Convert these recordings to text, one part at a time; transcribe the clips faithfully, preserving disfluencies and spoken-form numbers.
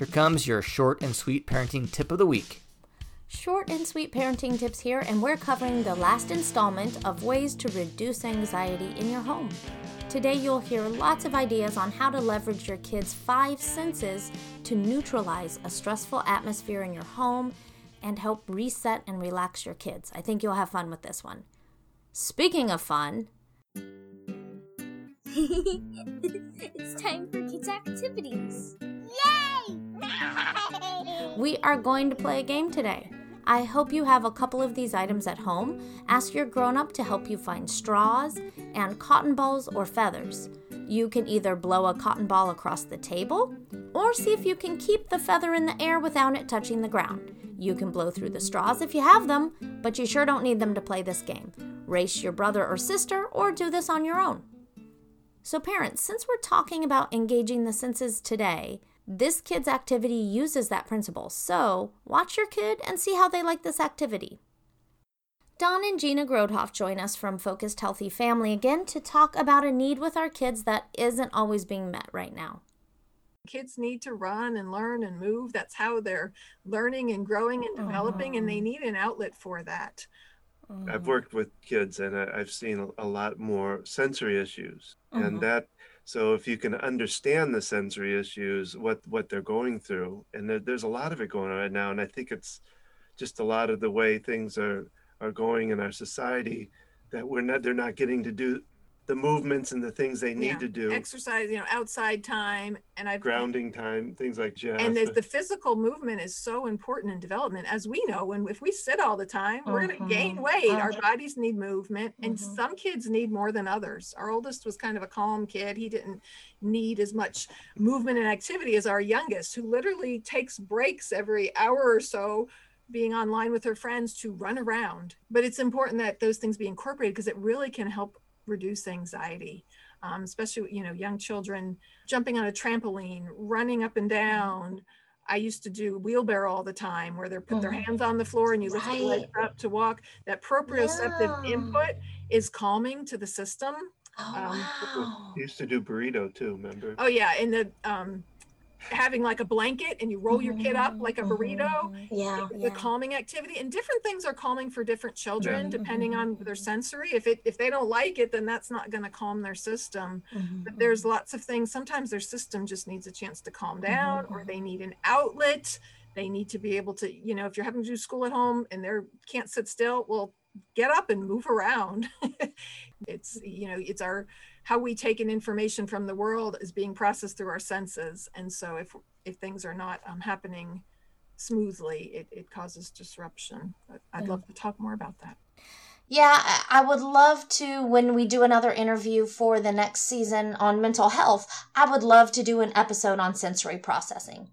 Here comes your short and sweet parenting tip of the week. Short and sweet parenting tips here, and we're covering the last installment of ways to reduce anxiety in your home. Today you'll hear lots of ideas on how to leverage your kids' five senses to neutralize a stressful atmosphere in your home and help reset and relax your kids. I think you'll have fun with this one. Speaking of fun, it's time for kids' activities. Yay! We are going to play a game today. I hope you have a couple of these items at home. Ask your grown-up to help you find straws and cotton balls or feathers. You can either blow a cotton ball across the table or see if you can keep the feather in the air without it touching the ground. You can blow through the straws if you have them, but you sure don't need them to play this game. Race your brother or sister or do this on your own. So parents, since we're talking about engaging the senses today, this kid's activity uses that principle, so watch your kid and see how they like this activity. Don and Gina Grodhoff join us from Focused Healthy Family again to talk about a need with our kids that isn't always being met right now. Kids need to run and learn and move. That's how they're learning and growing and developing, and they need an outlet for that. I've worked with kids, and I've seen a lot more sensory issues, mm-hmm. and that So if you can understand the sensory issues, what, what they're going through, and there, there's a lot of it going on right now. And I think it's just a lot of the way things are, are going in our society that we're not, they're not getting to do the movements and the things they need yeah. to do. Exercise, you know, outside time. And I've grounding time, things like jazz. And the physical movement is so important in development. As we know, when if we sit all the time, we're mm-hmm. going to gain weight. Mm-hmm. Our bodies need movement. Mm-hmm. And some kids need more than others. Our oldest was kind of a calm kid. He didn't need as much movement and activity as our youngest, who literally takes breaks every hour or so, being online with her friends to run around. But it's important that those things be incorporated because it really can help reduce anxiety, um, especially, you know, young children jumping on a trampoline, running up and down. I used to do wheelbarrow all the time where they put oh, their hands on the floor and you lift right. your legs up to walk. That proprioceptive yeah. input is calming to the system. Oh, um, wow. Used to do burrito too, remember? Oh yeah, and the um, having like a blanket and you roll mm-hmm. your kid up like a burrito. Yeah, the yeah. calming activity, and different things are calming for different children yeah. depending mm-hmm. on their sensory. If it if they don't like it, then that's not going to calm their system. Mm-hmm. But there's lots of things. Sometimes their system just needs a chance to calm down, mm-hmm. or they need an outlet. They need to be able to, you know, if you're having to do school at home and they can't sit still, well, get up and move around. It's, you know, it's our how we take in information from the world is being processed through our senses. And so if if things are not um, happening smoothly, it, it causes disruption. I'd love to talk more about that. Yeah, I would love to, when we do another interview for the next season on mental health, I would love to do an episode on sensory processing.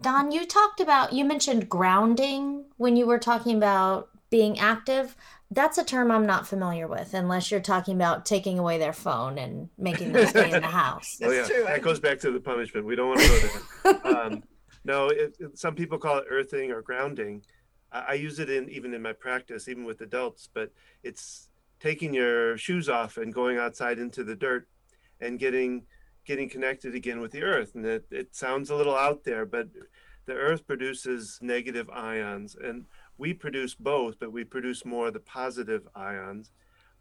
Don, you talked about, you mentioned grounding when you were talking about being active. That's a term I'm not familiar with, unless you're talking about taking away their phone and making them stay in the house. That's oh, yeah. true. That goes back to the punishment. We don't want to go there. um, no, it, it, some people call it earthing or grounding. I, I use it in even in my practice, even with adults, but it's taking your shoes off and going outside into the dirt and getting getting connected again with the earth. And it, it sounds a little out there, but the earth produces negative ions, and we produce both, but we produce more of the positive ions.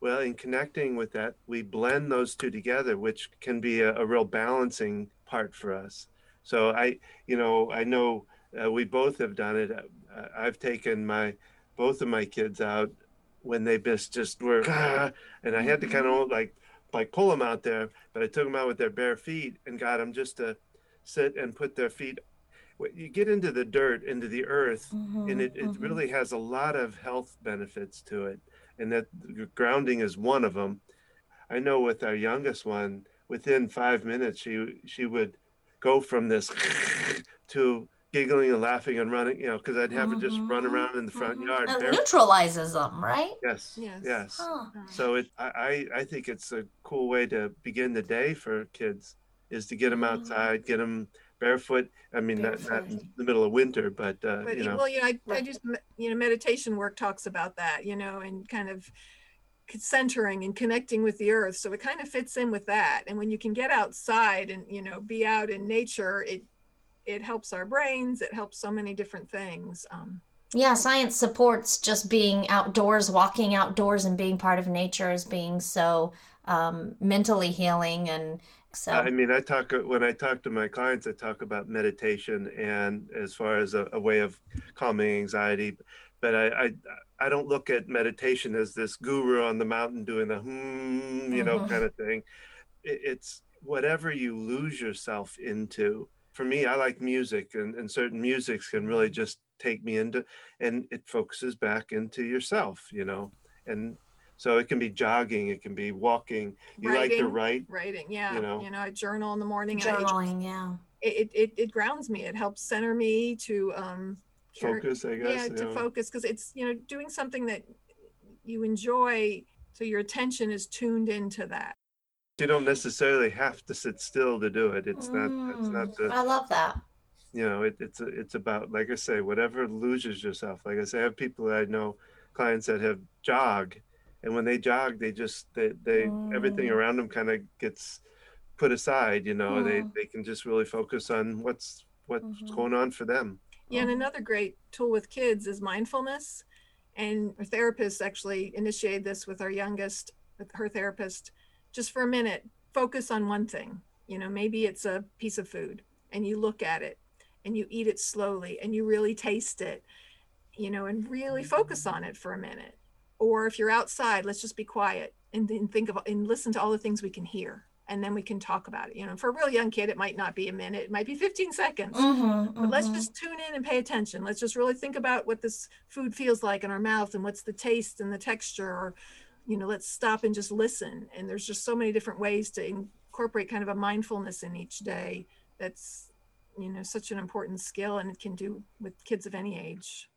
Well, in connecting with that, we blend those two together, which can be a, a real balancing part for us. So I, you know, I know uh, we both have done it. I, I've taken my, both of my kids out when they just, just were, ah, and I had to kind of like, like pull them out there, but I took them out with their bare feet and got them just to sit and put their feet. You get into the dirt, into the earth, mm-hmm, and it, it mm-hmm. really has a lot of health benefits to it. And that grounding is one of them. I know with our youngest one, within five minutes, she she would go from this to giggling and laughing and running, you know, because I'd have mm-hmm. her just run around in the front mm-hmm. yard. It neutralizes them, right? Yes, yes. yes. Huh. So it, I, I think it's a cool way to begin the day for kids, is to get them outside, mm-hmm. get them barefoot. I mean, barefoot. Not, not in the middle of winter, but, uh, but you know. Well, you know, I, I just, you know, meditation work talks about that, you know, and kind of centering and connecting with the earth. So it kind of fits in with that. And when you can get outside and, you know, be out in nature, it it helps our brains. It helps so many different things. Um, yeah, science supports just being outdoors, walking outdoors and being part of nature as being so um, mentally healing. And so, I mean, I talk, when I talk to my clients, I talk about meditation and as far as a, a way of calming anxiety. But I, I I don't look at meditation as this guru on the mountain doing the hmm, you know, mm-hmm. kind of thing. It, it's whatever you lose yourself into. For me, I like music, and, and certain musics can really just take me into, and it focuses back into yourself, you know. And so it can be jogging, it can be walking. You writing, like to write. Writing, yeah. You know, you know I journal in the morning. Journaling, and I, yeah. It, it it grounds me. It helps center me to um, focus, I guess. Yeah, to know. focus, because it's, you know, doing something that you enjoy, so your attention is tuned into that. You don't necessarily have to sit still to do it. It's not. Mm, it's not the. I love that. You know, it, it's it's about, like I say, whatever loses yourself. Like I say, I have people that I know, clients that have jog, and when they jog, they just they they mm. everything around them kind of gets put aside. You know, mm. they they can just really focus on what's what's mm-hmm. going on for them. Yeah, and another great tool with kids is mindfulness, and our therapist actually initiated this with our youngest, with her therapist. Just for a minute, focus on one thing. You know, maybe it's a piece of food, and you look at it and you eat it slowly and you really taste it, you know, and really focus on it for a minute. Or if you're outside, let's just be quiet and then think of and listen to all the things we can hear. And then we can talk about it. You know, for a real young kid, it might not be a minute, it might be fifteen seconds, mm-hmm, but mm-hmm. let's just tune in and pay attention. Let's just really think about what this food feels like in our mouth and what's the taste and the texture, or, you know, let's stop and just listen. And there's just so many different ways to incorporate kind of a mindfulness in each day. That's, you know, such an important skill, and it can do with kids of any age.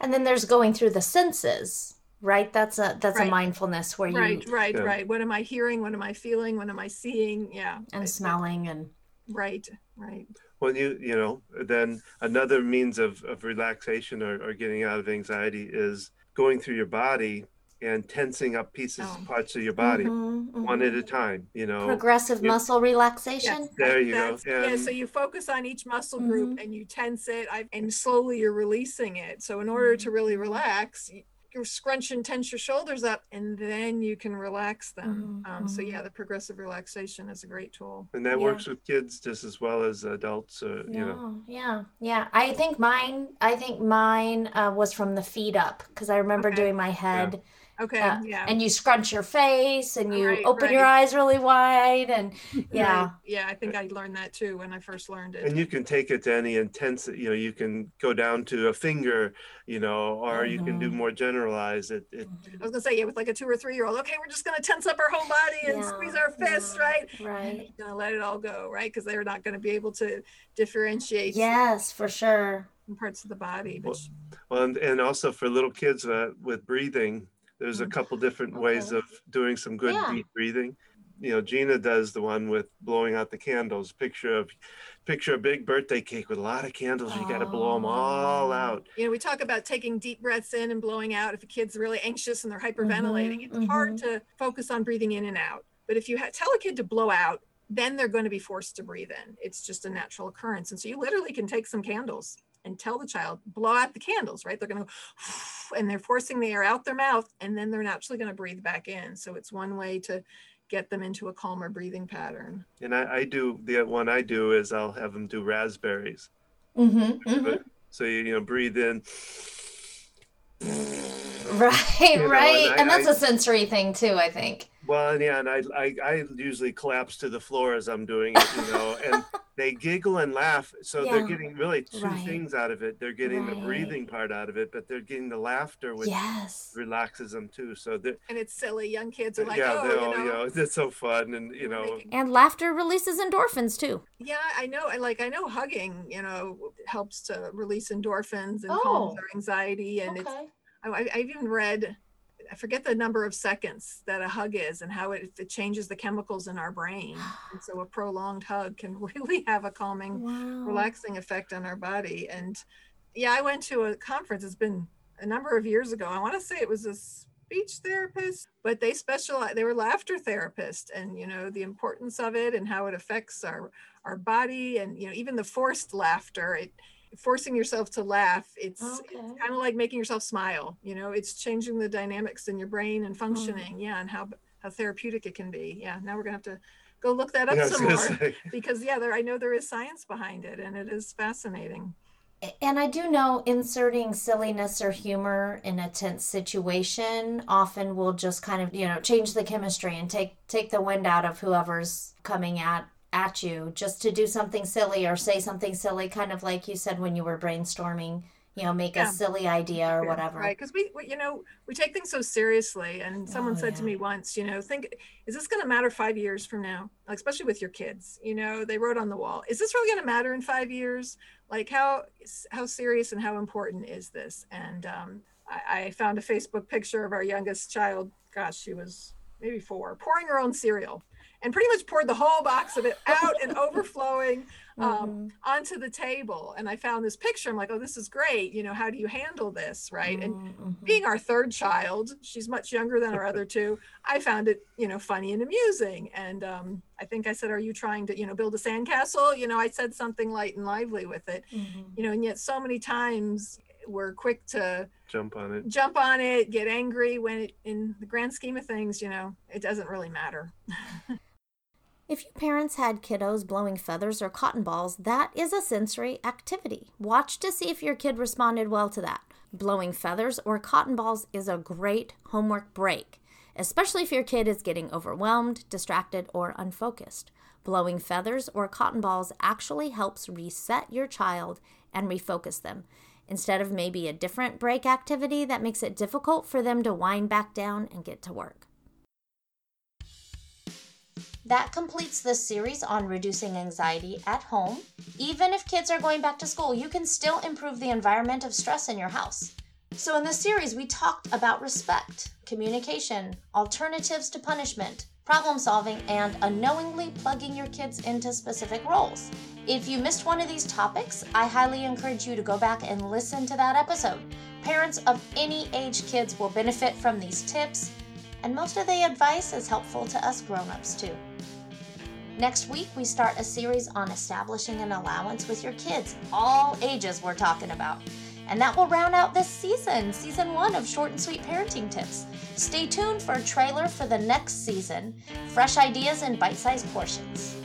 And then there's going through the senses, right? That's a, that's right. a mindfulness where you. Right, right, yeah. right. What am I hearing? What am I feeling? What am I seeing? Yeah. And I, smelling and. Right, right. Well, you, you know, then another means of, of relaxation or, or getting out of anxiety is going through your body and tensing up pieces, oh. parts of your body, mm-hmm, mm-hmm. one at a time, you know. Progressive you, muscle relaxation. Yes, there you That's, go. And, yeah, so you focus on each muscle group mm-hmm. and you tense it, and slowly you're releasing it. So in order to really relax, you scrunch and tense your shoulders up, and then you can relax them. Mm-hmm. Um, so yeah, the progressive relaxation is a great tool. And that yeah. works with kids just as well as adults, uh, yeah, you know. Yeah, yeah. I think mine, I think mine uh, was from the feet up, because I remember okay. doing my head. Yeah. Okay. Uh, yeah. And you scrunch your face, and you right, open right. your eyes really wide, and yeah. Right. Yeah, I think I learned that too when I first learned it. And you can take it to any intense, you know, you can go down to a finger, you know, or mm-hmm. you can do more generalized. It, it. I was gonna say, yeah, with like a two or three year old. Okay, we're just gonna tense up our whole body and yeah, squeeze our fists, yeah, right? Right. And you're gonna let it all go, right? Because they're not gonna be able to differentiate. Yes, for sure. Parts of the body. Well, well and, and also for little kids uh, with breathing. There's a couple different okay. ways of doing some good yeah. deep breathing. You know, Gina does the one with blowing out the candles. Picture of, picture a big birthday cake with a lot of candles. Oh. You got to blow them all out. You know, we talk about taking deep breaths in and blowing out. If a kid's really anxious and they're hyperventilating, mm-hmm. it's mm-hmm. hard to focus on breathing in and out. But if you ha- tell a kid to blow out, then they're going to be forced to breathe in. It's just a natural occurrence. And so you literally can take some candles and tell the child, blow out the candles, right? They're going to go, and they're forcing the air out their mouth, and then they're naturally going to breathe back in. So it's one way to get them into a calmer breathing pattern. And I, I do, the one I do is I'll have them do raspberries. Mm-hmm, mm-hmm. So, you, you know, breathe in. Right, you know, right. And, I, and that's I, a sensory thing too, I think. Well, and yeah, and I, I, I usually collapse to the floor as I'm doing it, you know, and they giggle and laugh. So yeah. they're getting really two right. things out of it. They're getting right. the breathing part out of it, but they're getting the laughter, which yes. relaxes them too. So that and it's silly. Young kids are like, yeah, oh, you know. you know, it's so fun, and you know. And laughter releases endorphins too. Yeah, I know. I like. I know hugging, you know, helps to release endorphins and oh. calms our anxiety. And okay. it's, I, I've even read. I forget the number of seconds that a hug is and how it, it changes the chemicals in our brain. And so a prolonged hug can really have a calming, wow. relaxing effect on our body. And yeah, I went to a conference. It's been a number of years ago. I want to say it was this speech therapists, but they specialize, they were laughter therapists, and, you know, the importance of it and how it affects our, our body. And, you know, even the forced laughter, it, forcing yourself to laugh, it's, okay. it's kind of like making yourself smile, you know, it's changing the dynamics in your brain and functioning. Mm-hmm. Yeah. And how, how therapeutic it can be. Yeah. Now we're going to have to go look that up yeah, some more say. because yeah, there, I know there is science behind it, and it is fascinating. And I do know inserting silliness or humor in a tense situation often will just kind of, you know, change the chemistry and take, take the wind out of whoever's coming at, at you, just to do something silly or say something silly, kind of like you said when you were brainstorming, you know, make yeah. a silly idea or yeah, whatever. Right, because we, we, you know, we take things so seriously. And someone oh, said yeah. to me once, you know, think, is this going to matter five years from now? Like, especially with your kids, you know, they wrote on the wall, is this really going to matter in five years? Like, how how serious and how important is this? And um, I, I found a Facebook picture of our youngest child. Gosh, she was maybe four, pouring her own cereal, and pretty much poured the whole box of it out and overflowing um, mm-hmm. onto the table. And I found this picture. I'm like, oh, this is great. You know, how do you handle this? Right. Mm-hmm. And being our third child, she's much younger than our other two. I found it, you know, funny and amusing. And um, I think I said, are you trying to, you know, build a sandcastle? You know, I said something light and lively with it, mm-hmm. you know, and yet so many times we're quick to jump on it, jump on it, get angry when it, in the grand scheme of things, you know, it doesn't really matter. If your parents had kiddos blowing feathers or cotton balls, that is a sensory activity. Watch to see if your kid responded well to that. Blowing feathers or cotton balls is a great homework break, especially if your kid is getting overwhelmed, distracted, or unfocused. Blowing feathers or cotton balls actually helps reset your child and refocus them, instead of maybe a different break activity that makes it difficult for them to wind back down and get to work. That completes this series on reducing anxiety at home. Even if kids are going back to school, you can still improve the environment of stress in your house. So in this series, we talked about respect, communication, alternatives to punishment, problem solving, and unknowingly plugging your kids into specific roles. If you missed one of these topics, I highly encourage you to go back and listen to that episode. Parents of any age kids will benefit from these tips, and most of the advice is helpful to us grown-ups too. Next week, we start a series on establishing an allowance with your kids, all ages we're talking about. And that will round out this season, season one of Short and Sweet Parenting Tips. Stay tuned for a trailer for the next season, fresh ideas in bite-sized portions.